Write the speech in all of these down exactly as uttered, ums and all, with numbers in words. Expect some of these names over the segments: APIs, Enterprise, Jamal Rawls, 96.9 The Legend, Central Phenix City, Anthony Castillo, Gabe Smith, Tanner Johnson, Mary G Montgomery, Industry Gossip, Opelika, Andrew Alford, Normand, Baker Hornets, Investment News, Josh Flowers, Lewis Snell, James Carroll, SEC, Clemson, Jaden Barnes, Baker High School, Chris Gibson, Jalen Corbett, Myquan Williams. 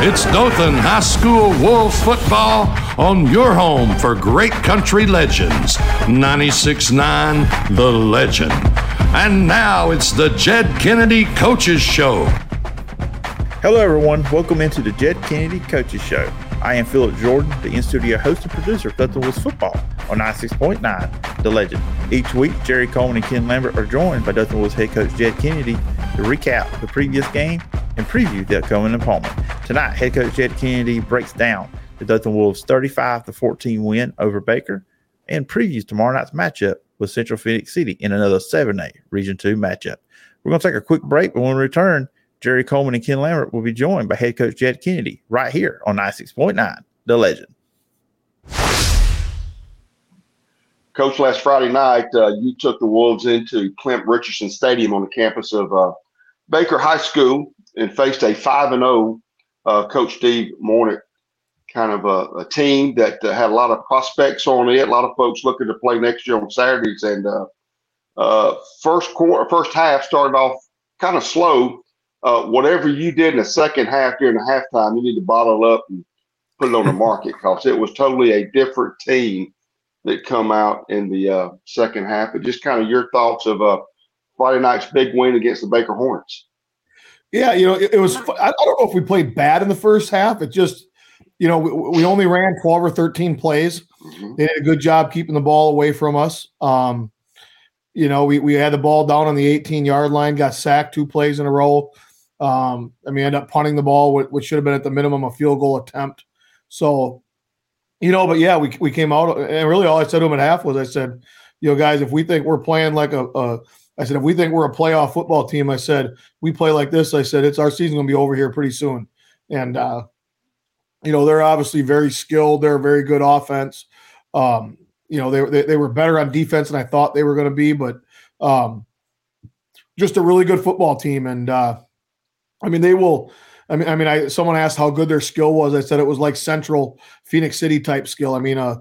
It's Dothan High School Wolves football on your home for great country legends, ninety-six point nine The Legend. And now it's the Jed Kennedy Coaches Show. Hello everyone, welcome into the Jed Kennedy Coaches Show. I am Philip Jordan, the in-studio host and producer of Dothan Wolves football on ninety-six point nine The Legend. Each week, Jerry Coleman and Ken Lambert are joined by Dothan Wolves head coach Jed Kennedy to recap the previous game and preview the upcoming opponent. Tonight, head coach Jed Kennedy breaks down the Dothan Wolves thirty-five to fourteen win over Baker and previews tomorrow night's matchup with Central Phenix City in another seven A Region two matchup. We're going to take a quick break, but when we return, Jerry Coleman and Ken Lambert will be joined by head coach Jed Kennedy right here on ninety-six point nine The Legend. Coach, last Friday night, uh, you took the Wolves into Clint Richardson Stadium on the campus of uh, Baker High School and faced a five and oh uh, Coach Steve Mournick kind of a, a team that uh, had a lot of prospects on it, a lot of folks looking to play next year on Saturdays. And uh, uh, first quarter, first half started off kind of slow. Uh, whatever you did in the second half during the halftime, you need to bottle up and put it on the market because it was totally a different team that come out in the uh, second half. But just kind of your thoughts of uh, Friday night's big win against the Baker Hornets. Yeah, you know, it, it was – I don't know if we played bad in the first half. It just, you know, we, we only ran twelve or thirteen plays. Mm-hmm. They did a good job keeping the ball away from us. Um, you know, we, we had the ball down on the eighteen-yard line, got sacked two plays in a row. Um, I mean, ended up punting the ball, which should have been at the minimum a field goal attempt. So, you know, but, yeah, we we came out, and really all I said to him at half was I said, you know, guys, if we think we're playing like a, a – I said, if we think we're a playoff football team, I said, we play like this, I said, it's our season going to be over here pretty soon. And, uh, you know, they're obviously very skilled. They're a very good offense. Um, you know, they, they they were better on defense than I thought they were going to be, but um, just a really good football team. And, uh, I mean, they will – I mean, I mean, I someone asked how good their skill was. I said it was like Central Phenix City type skill. I mean, uh,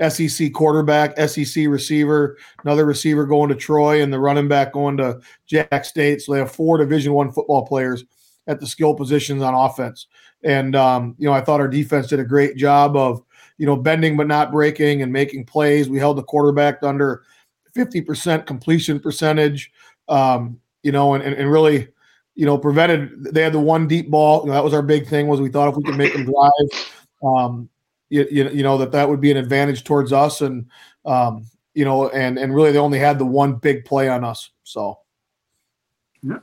S E C quarterback, S E C receiver, another receiver going to Troy, and the running back going to Jack State. So they have four Division I football players at the skill positions on offense. And, um, you know, I thought our defense did a great job of, you know, bending but not breaking and making plays. We held the quarterback to under fifty percent completion percentage, um, you know, and, and, and really, you know, prevented – they had the one deep ball. You know, that was our big thing was we thought if we could make them drive um, – You, you, you know, that that would be an advantage towards us. And, um, you know, and, and really they only had the one big play on us. So. Yeah.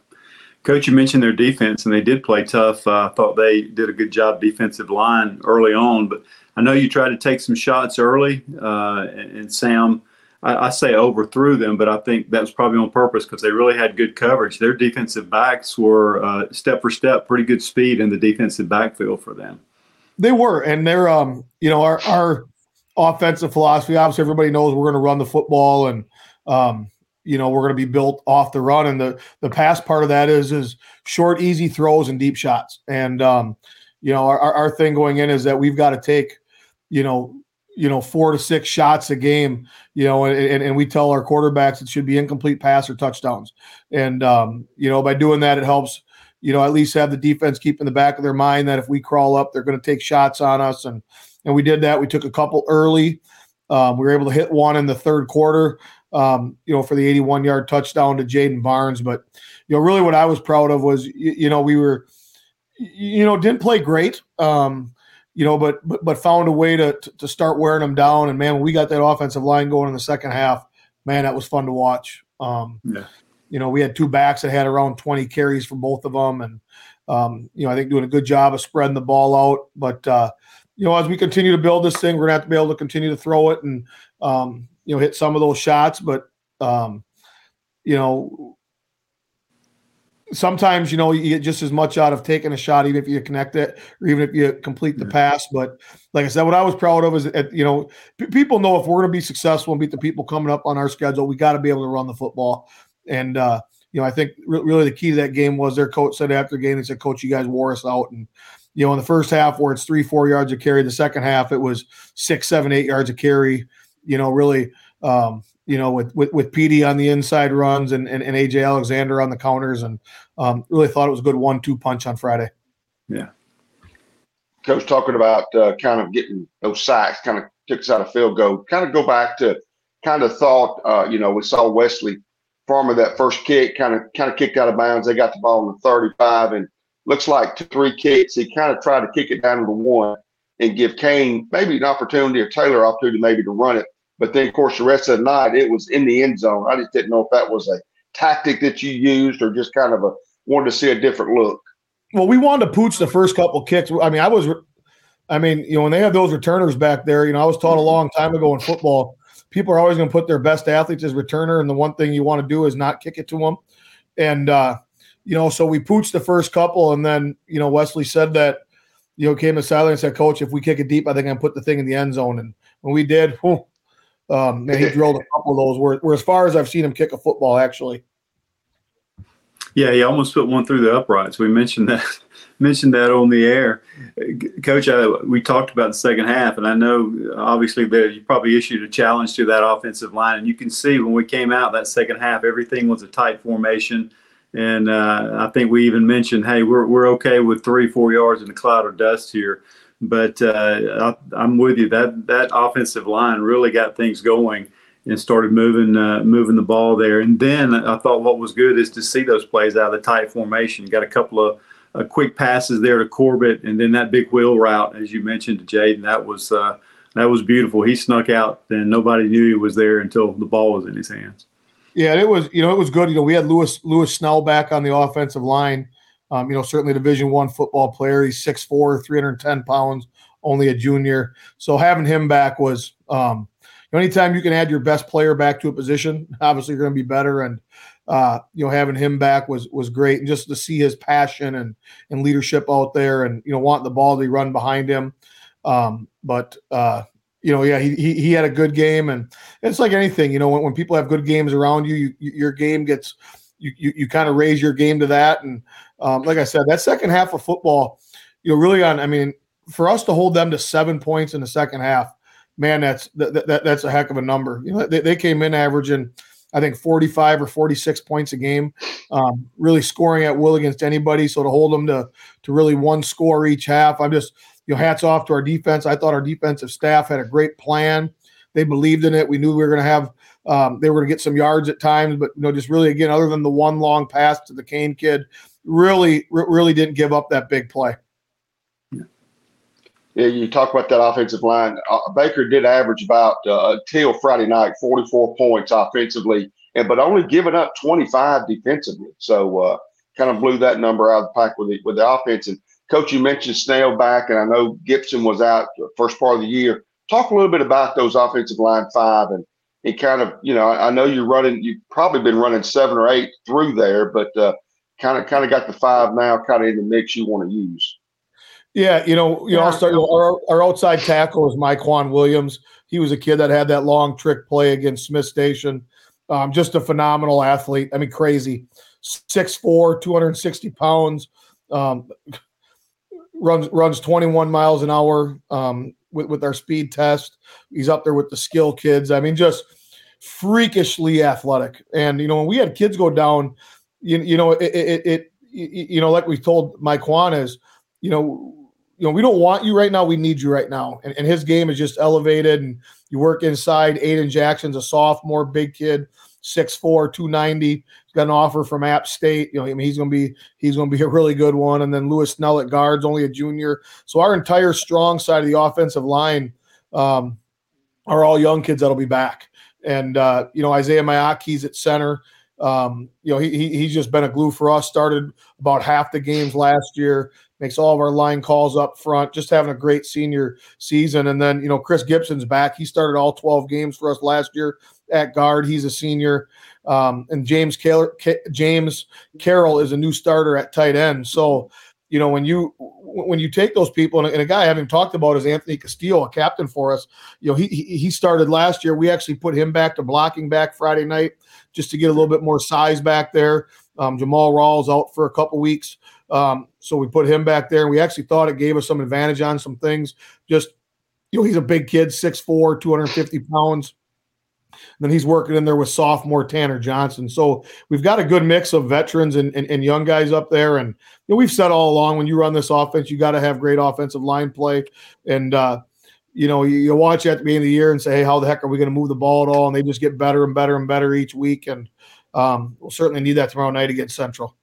Coach, you mentioned their defense, and they did play tough. Uh, I thought they did a good job defensive line early on. But I know you tried to take some shots early, uh, and, and Sam, I, I say overthrew them, but I think that was probably on purpose because they really had good coverage. Their defensive backs were uh, step for step, pretty good speed in the defensive backfield for them. They were, and they're, um, you know, our, our offensive philosophy, obviously everybody knows we're going to run the football and, um, you know, we're going to be built off the run. And the, the pass part of that is is short, easy throws and deep shots. And, um, you know, our, our thing going in is that we've got to take, you know, you know, four to six shots a game, you know, and, and, and we tell our quarterbacks it should be incomplete pass or touchdowns. And, um, you know, by doing that, it helps – you know, at least have the defense keep in the back of their mind that if we crawl up, they're going to take shots on us. And and we did that. We took a couple early. Um, we were able to hit one in the third quarter, um, you know, for the eighty-one-yard touchdown to Jaden Barnes. But, you know, really what I was proud of was, you, you know, we were, you know, didn't play great, um, you know, but, but but found a way to to start wearing them down. And, man, when we got that offensive line going in the second half, man, that was fun to watch. Um, yeah. You know, we had two backs that had around twenty carries for both of them. And, um, you know, I think doing a good job of spreading the ball out. But, uh, you know, as we continue to build this thing, we're going to have to be able to continue to throw it and, um, you know, hit some of those shots. But, um, you know, sometimes, you know, you get just as much out of taking a shot, even if you connect it or even if you complete the pass. But like I said, what I was proud of is, that, you know, p- people know if we're going to be successful and beat the people coming up on our schedule, we got to be able to run the football. And, uh, you know, I think re- really the key to that game was their coach said after the game, they said, Coach, you guys wore us out. And, you know, in the first half where it's three, four yards of carry, the second half it was six, seven, eight yards of carry, you know, really, um, you know, with, with, with P D on the inside runs and, and, and A J Alexander on the counters. And um, really thought it was a good one two punch on Friday. Yeah. Coach talking about uh, kind of getting those sacks, kind of kicks out a field goal, kind of go back to kind of thought, uh, you know, we saw Wesley Farmer, that first kick kind of kind of kicked out of bounds. They got the ball on the thirty-five, and looks like two, three kicks. He kind of tried to kick it down to the one and give Kane maybe an opportunity or Taylor an opportunity maybe to run it. But then, of course, the rest of the night, it was in the end zone. I just didn't know if that was a tactic that you used or just kind of a wanted to see a different look. Well, we wanted to pooch the first couple kicks. I mean, I was – I mean, you know, when they have those returners back there, you know, I was taught a long time ago in football, people are always going to put their best athletes as returner, and the one thing you want to do is not kick it to them. And, uh, you know, so we pooched the first couple, and then, you know, Wesley said that, you know, came to silence and said, Coach, if we kick it deep, I think I'm going to put the thing in the end zone. And when we did, whew, um, man, he drilled a couple of those. Were, were as far as I've seen him kick a football, actually. Yeah, he almost put one through the uprights. We mentioned that mentioned that on the air. Coach, I, we talked about the second half, and I know obviously that you probably issued a challenge to that offensive line. And you can see when we came out that second half, everything was a tight formation. And uh, I think we even mentioned, hey, we're we're okay with three, four yards in the cloud of dust here. But uh, I, I'm with you. That that offensive line really got things going and started moving uh, moving the ball there. And then I thought what was good is to see those plays out of the tight formation. Got a couple of uh, quick passes there to Corbett, and then that big wheel route, as you mentioned, to Jaden, that was uh, that was beautiful. He snuck out, and nobody knew he was there until the ball was in his hands. Yeah, and it was, you know, it was good. You know, we had Lewis Lewis Snell back on the offensive line. Um, you know, certainly Division I football player. He's six foot four, three hundred ten pounds, only a junior. So having him back was um, – anytime you can add your best player back to a position, obviously you're going to be better. And, uh, you know, having him back was was great. And just to see his passion and and leadership out there and, you know, wanting the ball to be run behind him. Um, but, uh, you know, yeah, he, he he had a good game. And it's like anything, you know, when, when people have good games around you, you your game gets you, – you you kind of raise your game to that. And um, like I said, that second half of football, you know, really on – I mean, for us to hold them to seven points in the second half, man, that's that, that that's a heck of a number. You know, they, they came in averaging, I think, forty-five or forty-six points a game, um, really scoring at will against anybody. So to hold them to to really one score each half, I'm just, you know, hats off to our defense. I thought our defensive staff had a great plan. They believed in it. We knew we were going to have, um, they were going to get some yards at times, but, you know, just really, again, other than the one long pass to the Kane kid, really, r- really didn't give up that big play. Yeah, you talk about that offensive line. Uh, Baker did average about uh, till Friday night forty-four points offensively, and but only giving up twenty-five defensively. So uh, kind of blew that number out of the pack with the, with the offense. And Coach, you mentioned Snell back, and I know Gibson was out the first part of the year. Talk a little bit about those offensive line five, and and kind of, you know, I, I know you're running. You've probably been running seven or eight through there, but uh, kind of kind of got the five now, kind of in the mix you want to use. Yeah, you know, you know, I'll start, you know, our, our outside tackle is Myquan Williams. He was a kid that had that long trick play against Smith Station. Um, just a phenomenal athlete. I mean, crazy. six foot four, two hundred sixty pounds, um, runs runs twenty-one miles an hour um, with, with our speed test. He's up there with the skill kids. I mean, just freakishly athletic. And, you know, when we had kids go down, you, you know, it, it, it, you know, like we told Myquan is, you know, You know, we don't want you right now. We need you right now. And, and his game is just elevated. And you work inside. Aiden Jackson's a sophomore, big kid, six foot four, two ninety. He's got an offer from App State. You know, I mean, he's going to be he's going to be a really good one. And then Lewis Snell at guards, only a junior. So our entire strong side of the offensive line um, are all young kids that'll be back. And uh, you know, Isaiah Mayaki's at center. Um, you know, he, he he's just been a glue for us. Started about half the games last year. Makes all of our line calls up front, just having a great senior season. And then, you know, Chris Gibson's back. He started all twelve games for us last year at guard. He's a senior. Um, and James Cal- K- James Carroll is a new starter at tight end. So, you know, when you when you take those people, and a, and a guy I haven't talked about is Anthony Castillo, a captain for us. You know, he, he he started last year. We actually put him back to blocking back Friday night just to get a little bit more size back there. Um, Jamal Rawls out for a couple weeks. Um, so we put him back there, and we actually thought it gave us some advantage on some things. Just, you know, he's a big kid, six foot four, two hundred fifty pounds. Then he's working in there with sophomore Tanner Johnson. So we've got a good mix of veterans and, and, and young guys up there. And you know, we've said all along, when you run this offense, you got to have great offensive line play. And, uh, you know, you, you watch at the beginning of the year and say, hey, how the heck are we going to move the ball at all? And they just get better and better and better each week. And um, we'll certainly need that tomorrow night against Central.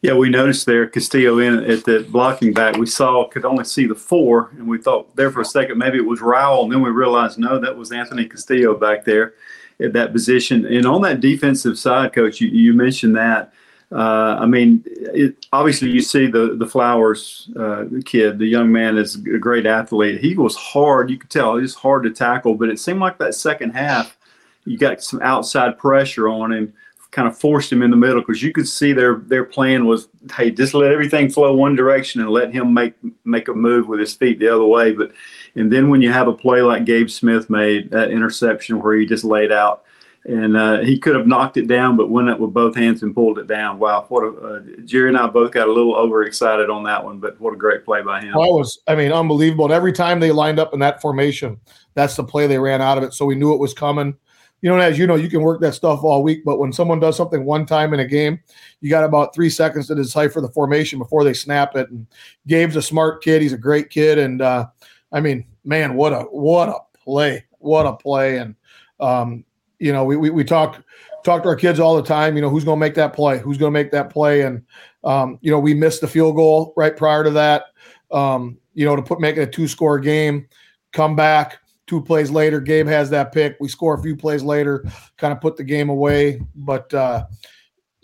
Yeah, we noticed there Castillo in at the blocking back. We saw could only see the four, and we thought there for a second maybe it was Rowell, and then we realized, no, that was Anthony Castillo back there at that position. And on that defensive side, Coach, you, you mentioned that. Uh, I mean, it, obviously you see the, the Flowers uh, kid, the young man is a great athlete. He was hard. You could tell he was hard to tackle, but it seemed like that second half you got some outside pressure on him, kind of forced him in the middle, because you could see their their plan was, hey, just let everything flow one direction and let him make make a move with his feet the other way. But and then when you have a play like Gabe Smith made, that interception where he just laid out, and uh, he could have knocked it down but went up with both hands and pulled it down. Wow, what a uh, Jerry and I both got a little overexcited on that one, but what a great play by him. Well, I was, I mean, unbelievable. And every time they lined up in that formation, that's the play they ran out of it, so we knew it was coming. You know, and as you know, you can work that stuff all week, but when someone does something one time in a game, you got about three seconds to decipher the formation before they snap it. And Gabe's a smart kid. He's a great kid. And, uh, I mean, man, what a what a play. What a play. And, um, you know, we we, we talk, talk to our kids all the time, you know, who's going to make that play? Who's going to make that play? And, um, you know, we missed the field goal right prior to that, um, you know, to put making a two-score game, come back. Two plays later, Gabe has that pick. We score a few plays later, kind of put the game away. But uh,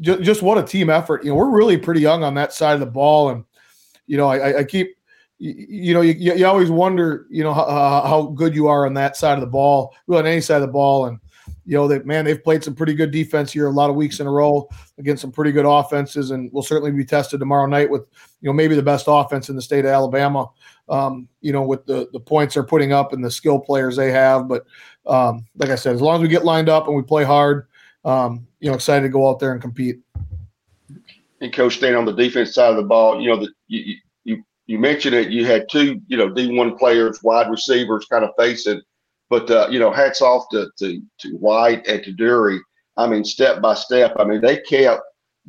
just, just what a team effort. You know, we're really pretty young on that side of the ball. And, you know, I, I keep, you know, you, you always wonder, you know, how, how good you are on that side of the ball, really on any side of the ball. And, you know, they, man, they've played some pretty good defense here a lot of weeks in a row against some pretty good offenses. And we'll certainly be tested tomorrow night with, you know, maybe the best offense in the state of Alabama. Um, you know, with the, the points they're putting up and the skill players they have. But um, like I said, as long as we get lined up and we play hard, um, you know, excited to go out there and compete. And Coach, staying on the defense side of the ball, you know, the, you, you you mentioned it. You had two, you know, D one players, wide receivers kind of facing. But, uh, you know, hats off to, to, to White and to Dury. I mean, step by step, I mean, they kept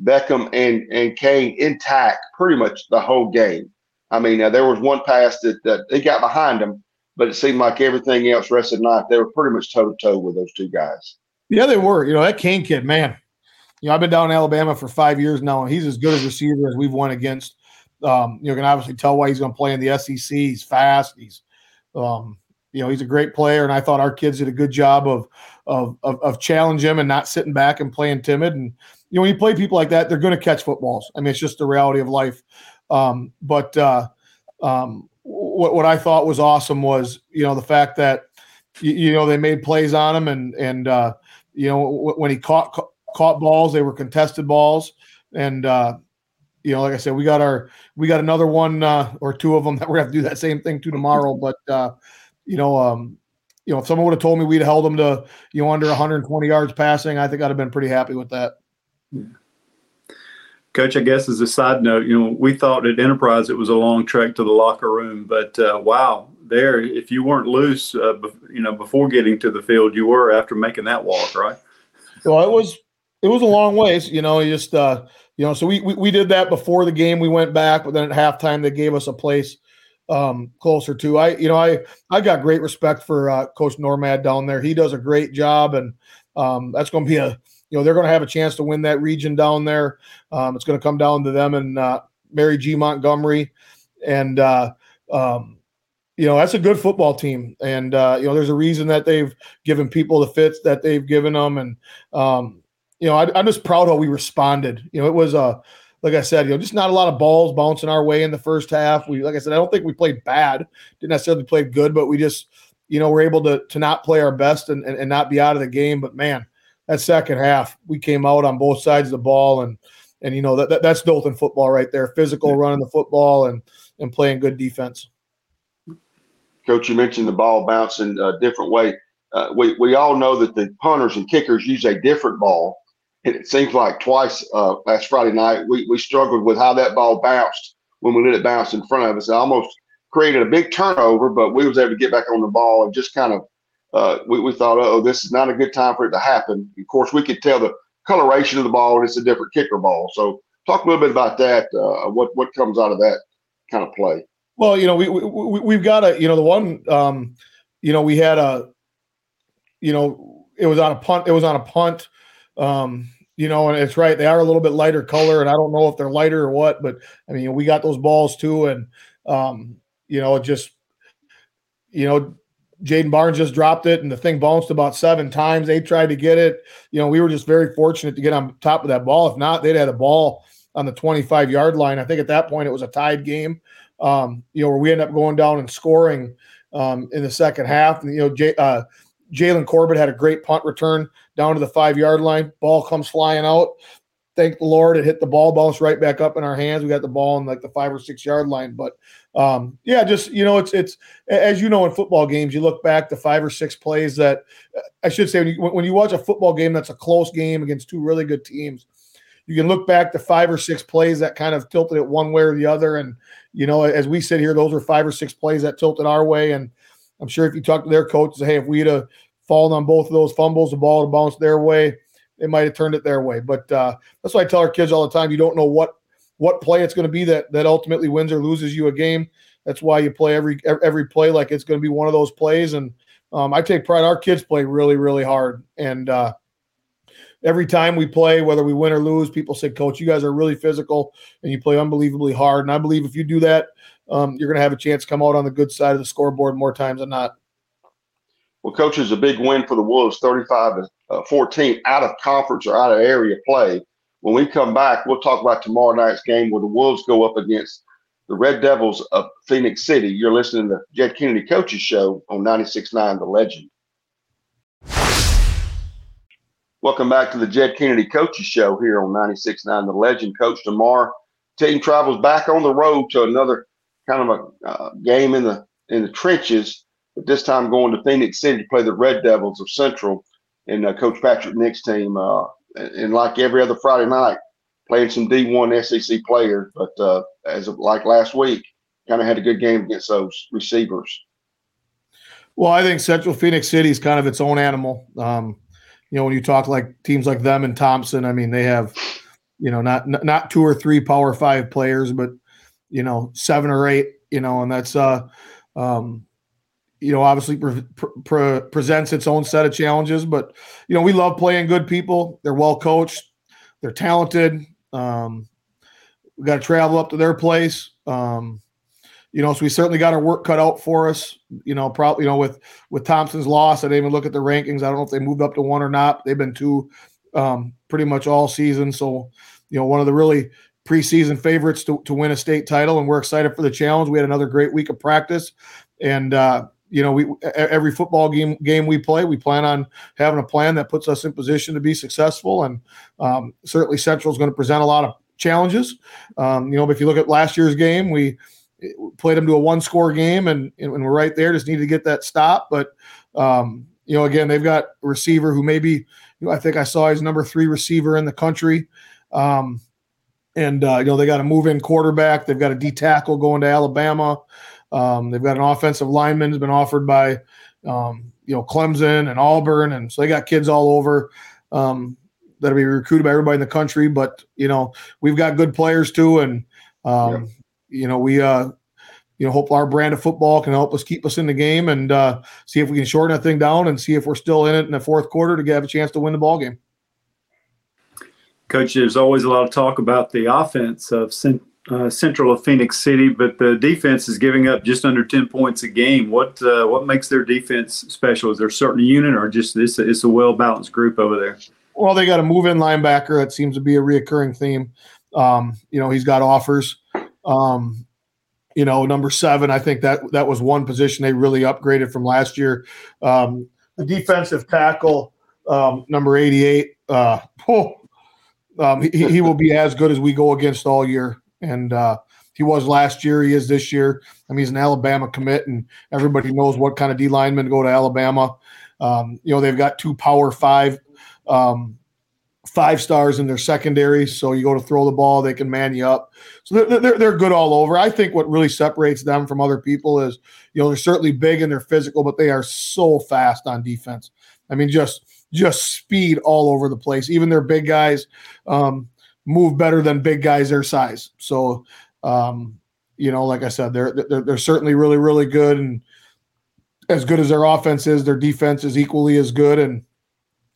Beckham and, and Kane intact pretty much the whole game. I mean, uh, there was one pass that, that they got behind them, but it seemed like everything else, rest of the night, they were pretty much toe-to-toe with those two guys. Yeah, they were. You know, that Kane kid, man. You know, I've been down in Alabama for five years now, and he's as good a receiver as we've won against. Um, you know, can obviously tell why he's going to play in the S E C. He's fast. He's, um, you know, he's a great player, and I thought our kids did a good job of of of, of challenging him and not sitting back and playing timid. And, you know, when you play people like that, they're going to catch footballs. I mean, it's just the reality of life. Um, but uh, um, what what I thought was awesome was, you know, the fact that, you, you know, they made plays on him, and and uh, you know, w- when he caught ca- caught balls, they were contested balls, and uh, you know, like I said, we got our we got another one uh, or two of them that we're gonna have to do that same thing to tomorrow. But uh, you know, um, you know, if someone would have told me we'd held them to, you know, under one hundred twenty yards passing, I think I'd have been pretty happy with that. Yeah. Coach, I guess as a side note, you know, we thought at Enterprise it was a long trek to the locker room, but uh, wow, there, if you weren't loose, uh, be- you know, before getting to the field, you were after making that walk, right? Well, it was it was a long ways, you know, just, uh, you know, so we, we, we did that before the game. We went back, but then at halftime they gave us a place um, closer to. I, you know, I, I got great respect for uh, Coach Normand down there. He does a great job, and um, that's going to be a – you know, they're going to have a chance to win that region down there. Um, it's going to come down to them and uh, Mary G Montgomery. And, uh, um, you know, that's a good football team. And, uh, you know, there's a reason that they've given people the fits that they've given them. And, um, you know, I, I'm just proud how we responded. You know, it was, uh, like I said, you know, just not a lot of balls bouncing our way in the first half. We, like I said, I don't think we played bad. Didn't necessarily play good, but we just, you know, we're able to to not play our best and, and, and not be out of the game. But, man, that second half, we came out on both sides of the ball, and, and you know, that, that that's Dothan football right there, physical, yeah. Running the football and, and playing good defense. Coach, you mentioned the ball bouncing a different way. Uh, we, we all know that the punters and kickers use a different ball, and it seems like twice uh, last Friday night we, we struggled with how that ball bounced when we let it bounce in front of us. It almost created a big turnover, but we was able to get back on the ball and just kind of uh, we, we thought, oh, this is not a good time for it to happen. Of course, we could tell the coloration of the ball, and it's a different kicker ball. So talk a little bit about that, uh, what, what comes out of that kind of play. Well, you know, we, we, we've got a, you know, the one, um, you know, we had a, you know, it was on a punt, it was on a punt, um, you know, and it's right. They are a little bit lighter color, and I don't know if they're lighter or what, but I mean, we got those balls too. And, um, you know, just, you know, Jaden Barnes just dropped it, and the thing bounced about seven times. They tried to get it. You know, we were just very fortunate to get on top of that ball. If not, they'd had a ball on the twenty-five yard line. I think at that point it was a tied game. Um, you know, where we ended up going down and scoring um, in the second half. And, you know, J- uh, Jalen Corbett had a great punt return down to the five yard line. Ball comes flying out. Thank the Lord, it hit the ball, bounced right back up in our hands. We got the ball in like the five or six yard line. But um, yeah, just, you know, it's, it's, as you know, in football games, you look back to five or six plays that I should say, when you, when you watch a football game, that's a close game against two really good teams. You can look back to five or six plays that kind of tilted it one way or the other. And, you know, as we sit here, those are five or six plays that tilted our way. And I'm sure if you talk to their coach, say, hey, if we'd have fallen on both of those fumbles, the ball would have bounced their way. They might have turned it their way. But uh, that's why I tell our kids all the time, you don't know what what play it's going to be that that ultimately wins or loses you a game. That's why you play every every play like it's going to be one of those plays. And um, I take pride. Our kids play really, really hard. And uh, every time we play, whether we win or lose, people say, Coach, you guys are really physical and you play unbelievably hard. And I believe if you do that, um, you're going to have a chance to come out on the good side of the scoreboard more times than not. Well, Coach, it's a big win for the Wolves, thirty-five to fourteen out of conference or out of area play. When we come back, we'll talk about tomorrow night's game where the Wolves go up against the Red Devils of Phenix City. You're listening to the Jed Kennedy Coaches Show on ninety-six point nine The Legend. Welcome back to the Jed Kennedy Coaches Show here on ninety-six point nine The Legend. Coach, tomorrow team travels back on the road to another kind of a uh, game in the in the trenches, but this time going to Phenix City to play the Red Devils of Central and uh, Coach Patrick Nick's team. Uh, and, and like every other Friday night, playing some D one S E C players, but uh, as of, like last week, kind of had a good game against those receivers. Well, I think Central Phenix City is kind of its own animal. Um, you know, when you talk like teams like them and Thompson, I mean, they have, you know, not not two or three Power Five players, but, you know, seven or eight, you know, and that's, uh, um, you know, obviously pre- pre- presents its own set of challenges. But, you know, we love playing good people. They're well coached. They're talented. Um, we got to travel up to their place. Um, you know, so we certainly got our work cut out for us. You know, probably, you know, with with Thompson's loss, I didn't even look at the rankings. I don't know if they moved up to one or not. They've been two um, pretty much all season. So, you know, one of the really preseason favorites to, to win a state title, and we're excited for the challenge. We had another great week of practice. And, uh, you know, we every football game game we play, we plan on having a plan that puts us in position to be successful. And um, certainly Central is going to present a lot of challenges. Um, you know, but if you look at last year's game, we played them to a one-score game, and, and we're right there. Just need to get that stop. But, um, you know, again, they've got a receiver who maybe, you know, I think I saw he's number three receiver in the country. Um, and, uh, you know, they got a move-in quarterback. They've got a D tackle going to Alabama. Um, they've got an offensive lineman who's been offered by, um, you know, Clemson and Auburn. And so they got kids all over um, that'll be recruited by everybody in the country. But, you know, we've got good players too. And, um, yeah. you know, we, uh, you know, hope our brand of football can help us keep us in the game and uh, see if we can shorten that thing down and see if we're still in it in the fourth quarter to have a chance to win the ball game. Coach, there's always a lot of talk about the offense of Central. Uh, Central of Phenix City, but the defense is giving up just under ten points a game. What uh, what makes their defense special? Is there a certain unit, or just this? It's a well balanced group over there. Well, they got a move in linebacker. That seems to be a reoccurring theme. Um, you know, he's got offers. Um, you know, number seven. I think that that was one position they really upgraded from last year. Um, the defensive tackle, um, number eighty-eight. Uh, oh, um, he, he will be as good as we go against all year. And uh, he was last year. He is this year. I mean, he's an Alabama commit, and everybody knows what kind of D linemen go to Alabama. Um, you know, they've got two Power Five um, five stars in their secondary. So you go to throw the ball, they can man you up. So they're, they're, they're good all over. I think what really separates them from other people is, you know, they're certainly big and they're physical, but they are so fast on defense. I mean, just, just speed all over the place. Even their big guys um, move better than big guys their size. So, um, you know, like I said, they're, they're, they're certainly really, really good. And as good as their offense is, their defense is equally as good. And,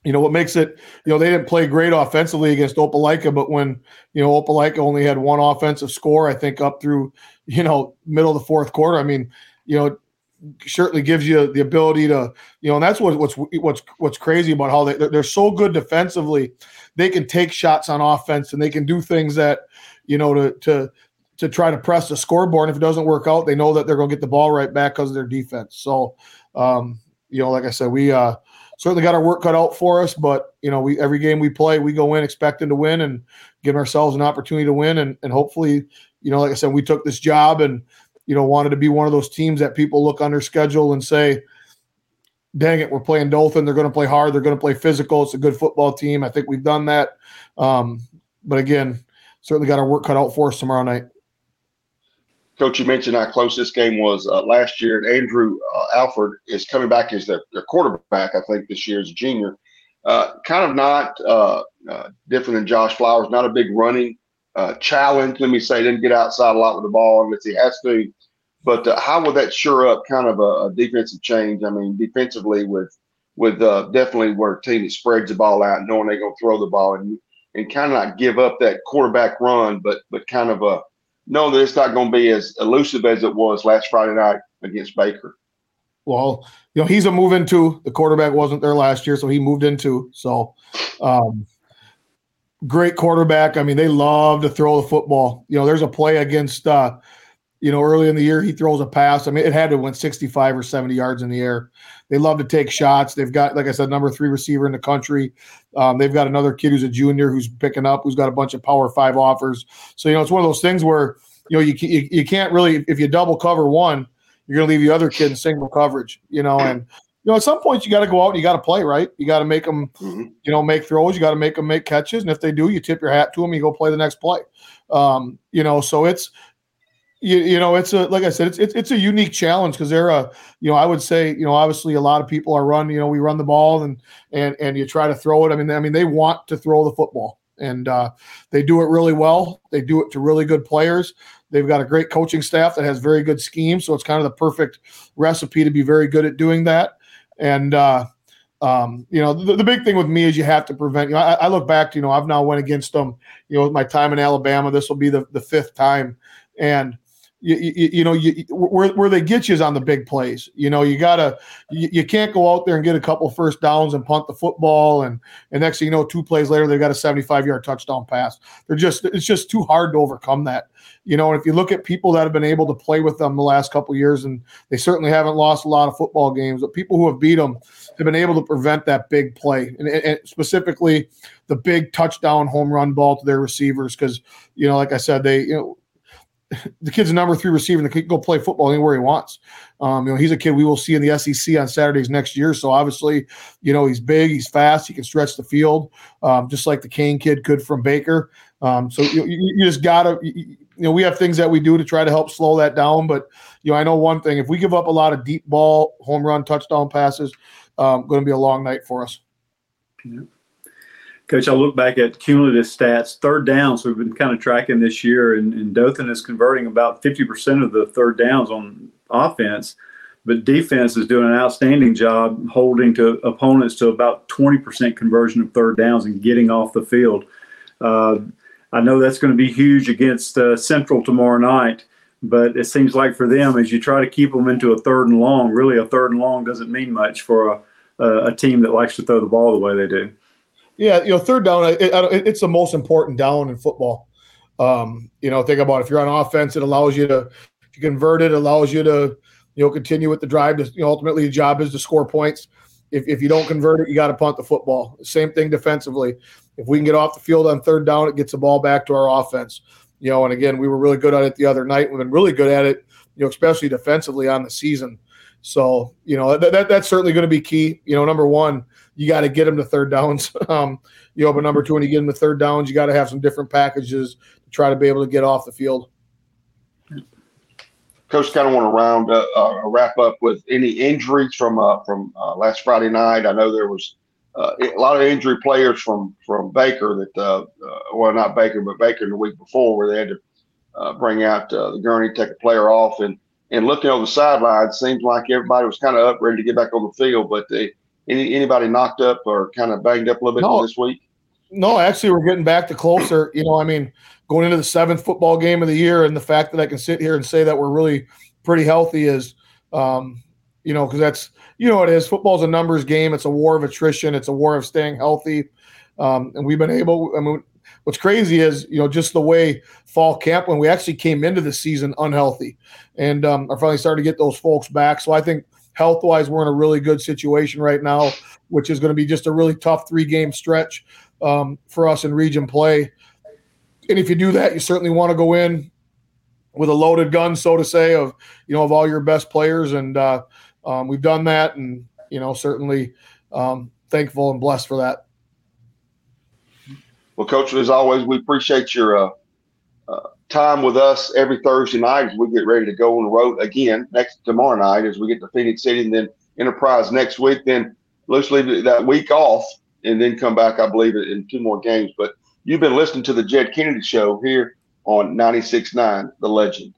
you know, what makes it, you know, they didn't play great offensively against Opelika, but when, you know, Opelika only had one offensive score, I think up through, you know, middle of the fourth quarter, I mean, you know, certainly gives you the ability to, you know, and that's what, what's what's what's crazy about how they, they're so good defensively. They can take shots on offense and they can do things that, you know, to to to try to press the scoreboard. And if it doesn't work out, they know that they're going to get the ball right back because of their defense. So, um, you know, like I said, we uh, certainly got our work cut out for us, but, you know, we every game we play, we go in expecting to win and give ourselves an opportunity to win. And, and hopefully, you know, like I said, we took this job and, you know, wanted to be one of those teams that people look under schedule and say, dang it, we're playing Dothan. They're going to play hard. They're going to play physical. It's a good football team. I think we've done that. Um, but again, certainly got our work cut out for us tomorrow night. Coach, you mentioned how close this game was uh, last year. And Andrew uh, Alford is coming back as their, their quarterback, I think, this year as a junior. Uh, kind of not uh, uh, different than Josh Flowers, not a big running uh, challenge. Let me say, didn't get outside a lot with the ball unless he has to. But uh, how will that shore up kind of a, a defensive change? I mean, defensively with with uh, definitely where a team that spreads the ball out, knowing they're going to throw the ball and and kind of not give up that quarterback run, but but kind of a know that it's not going to be as elusive as it was last Friday night against Baker. Well, you know, he's a move into. The quarterback wasn't there last year, so he moved into. So, um, great quarterback. I mean, they love to throw the football. You know, there's a play against, uh, you know, early in the year, he throws a pass. I mean, it had to went sixty-five or seventy yards in the air. They love to take shots. They've got, like I said, number three receiver in the country. Um, they've got another kid who's a junior who's picking up, who's got a bunch of power five offers. So, you know, it's one of those things where, you know, you you, you can't really, if you double cover one, you're going to leave the other kid in single coverage, you know, and, you know, at some point you got to go out and you got to play, right? You got to make them, you know, make throws. You got to make them make catches. And if they do, you tip your hat to them, you go play the next play. Um, you know, so it's, You, you know, it's a, like I said, it's, it's, it's a unique challenge because they're a, you know, I would say, you know, obviously a lot of people are run, you know, we run the ball and, and, and you try to throw it. I mean, I mean, they want to throw the football and uh, they do it really well. They do it to really good players. They've got a great coaching staff that has very good schemes. So it's kind of the perfect recipe to be very good at doing that. And, uh, Um, you know, the, the big thing with me is you have to prevent, you know, I, I look back, you know, I've now went against them, you know, with my time in Alabama, this will be the, the fifth time. And, you, you, you know, you, where, where they get you is on the big plays. You know, you got to, you, you can't go out there and get a couple first downs and punt the football. And, and next thing you know, two plays later, they've got a seventy-five yard touchdown pass. They're just, it's just too hard to overcome that. You know, and if you look at people that have been able to play with them the last couple of years, and they certainly haven't lost a lot of football games, but people who have beat them have been able to prevent that big play, and, and specifically the big touchdown home run ball to their receivers. Because, you know, like I said, they, you know, the kid's a number three receiver and he can go play football anywhere he wants. Um, you know, he's a kid we will see in the S E C on Saturdays next year. So obviously, you know, he's big, he's fast, he can stretch the field, um, just like the Kane kid could from Baker. Um, so you, you just gotta, you know, we have things that we do to try to help slow that down. But, you know, I know one thing, if we give up a lot of deep ball, home run, touchdown passes, um, going to be a long night for us. Yeah. Coach, I look back at cumulative stats, third downs we've been kind of tracking this year, and, and Dothan is converting about fifty percent of the third downs on offense, but defense is doing an outstanding job holding to opponents to about twenty percent conversion of third downs and getting off the field. Uh, I know that's going to be huge against uh, Central tomorrow night, but it seems like for them, as you try to keep them into a third and long, really a third and long doesn't mean much for a, a, a team that likes to throw the ball the way they do. Yeah, you know, third down, it, it, it's the most important down in football. Um, you know, think about it. If you're on offense, it allows you to, if you convert it, allows you to, you know, continue with the drive. To, you know, ultimately, the job is to score points. If if you don't convert it, you got to punt the football. Same thing defensively. If we can get off the field on third down, it gets the ball back to our offense. you know, and again, we were really good at it the other night. We've been really good at it, you know, especially defensively on the season. So, you know, that, that that's certainly going to be key. You know, number one, you got to get them to third downs. Um, you know, but number two, when you get them to third downs, you got to have some different packages to try to be able to get off the field. Coach, kind of want to round uh, uh, wrap up with any injuries from uh, from uh, last Friday night. I know there was uh, a lot of injury players from from Baker that uh, uh, well, not Baker, but Baker the week before, where they had to uh, bring out uh, the gurney, take a player off, and and looking on the sidelines, seems like everybody was kind of up, ready to get back on the field. But they, any anybody knocked up or kind of banged up a little bit no. this week? No, actually, we're getting back to closer. You know, I mean, going into the seventh football game of the year, and the fact that I can sit here and say that we're really pretty healthy is, um, you know, because that's, you know, it is. Football's a numbers game. It's a war of attrition. It's a war of staying healthy. Um, and we've been able, I mean, what's crazy is, you know, just the way fall camp, when we actually came into the season unhealthy, and um, I finally started to get those folks back. So I think health-wise, we're in a really good situation right now, which is going to be just a really tough three-game stretch um, for us in region play. And if you do that, you certainly want to go in with a loaded gun, so to say, of, you know, of all your best players. And uh, um, we've done that, and, you know, certainly um, thankful and blessed for that. Well, Coach, as always, we appreciate your uh, uh, time with us every Thursday night as we get ready to go on the road again next tomorrow night as we get to Phenix City and then Enterprise next week. Then let's leave that week off and then come back, I believe, in two more games. But you've been listening to the Jed Kennedy Show here on ninety-six point nine The Legend.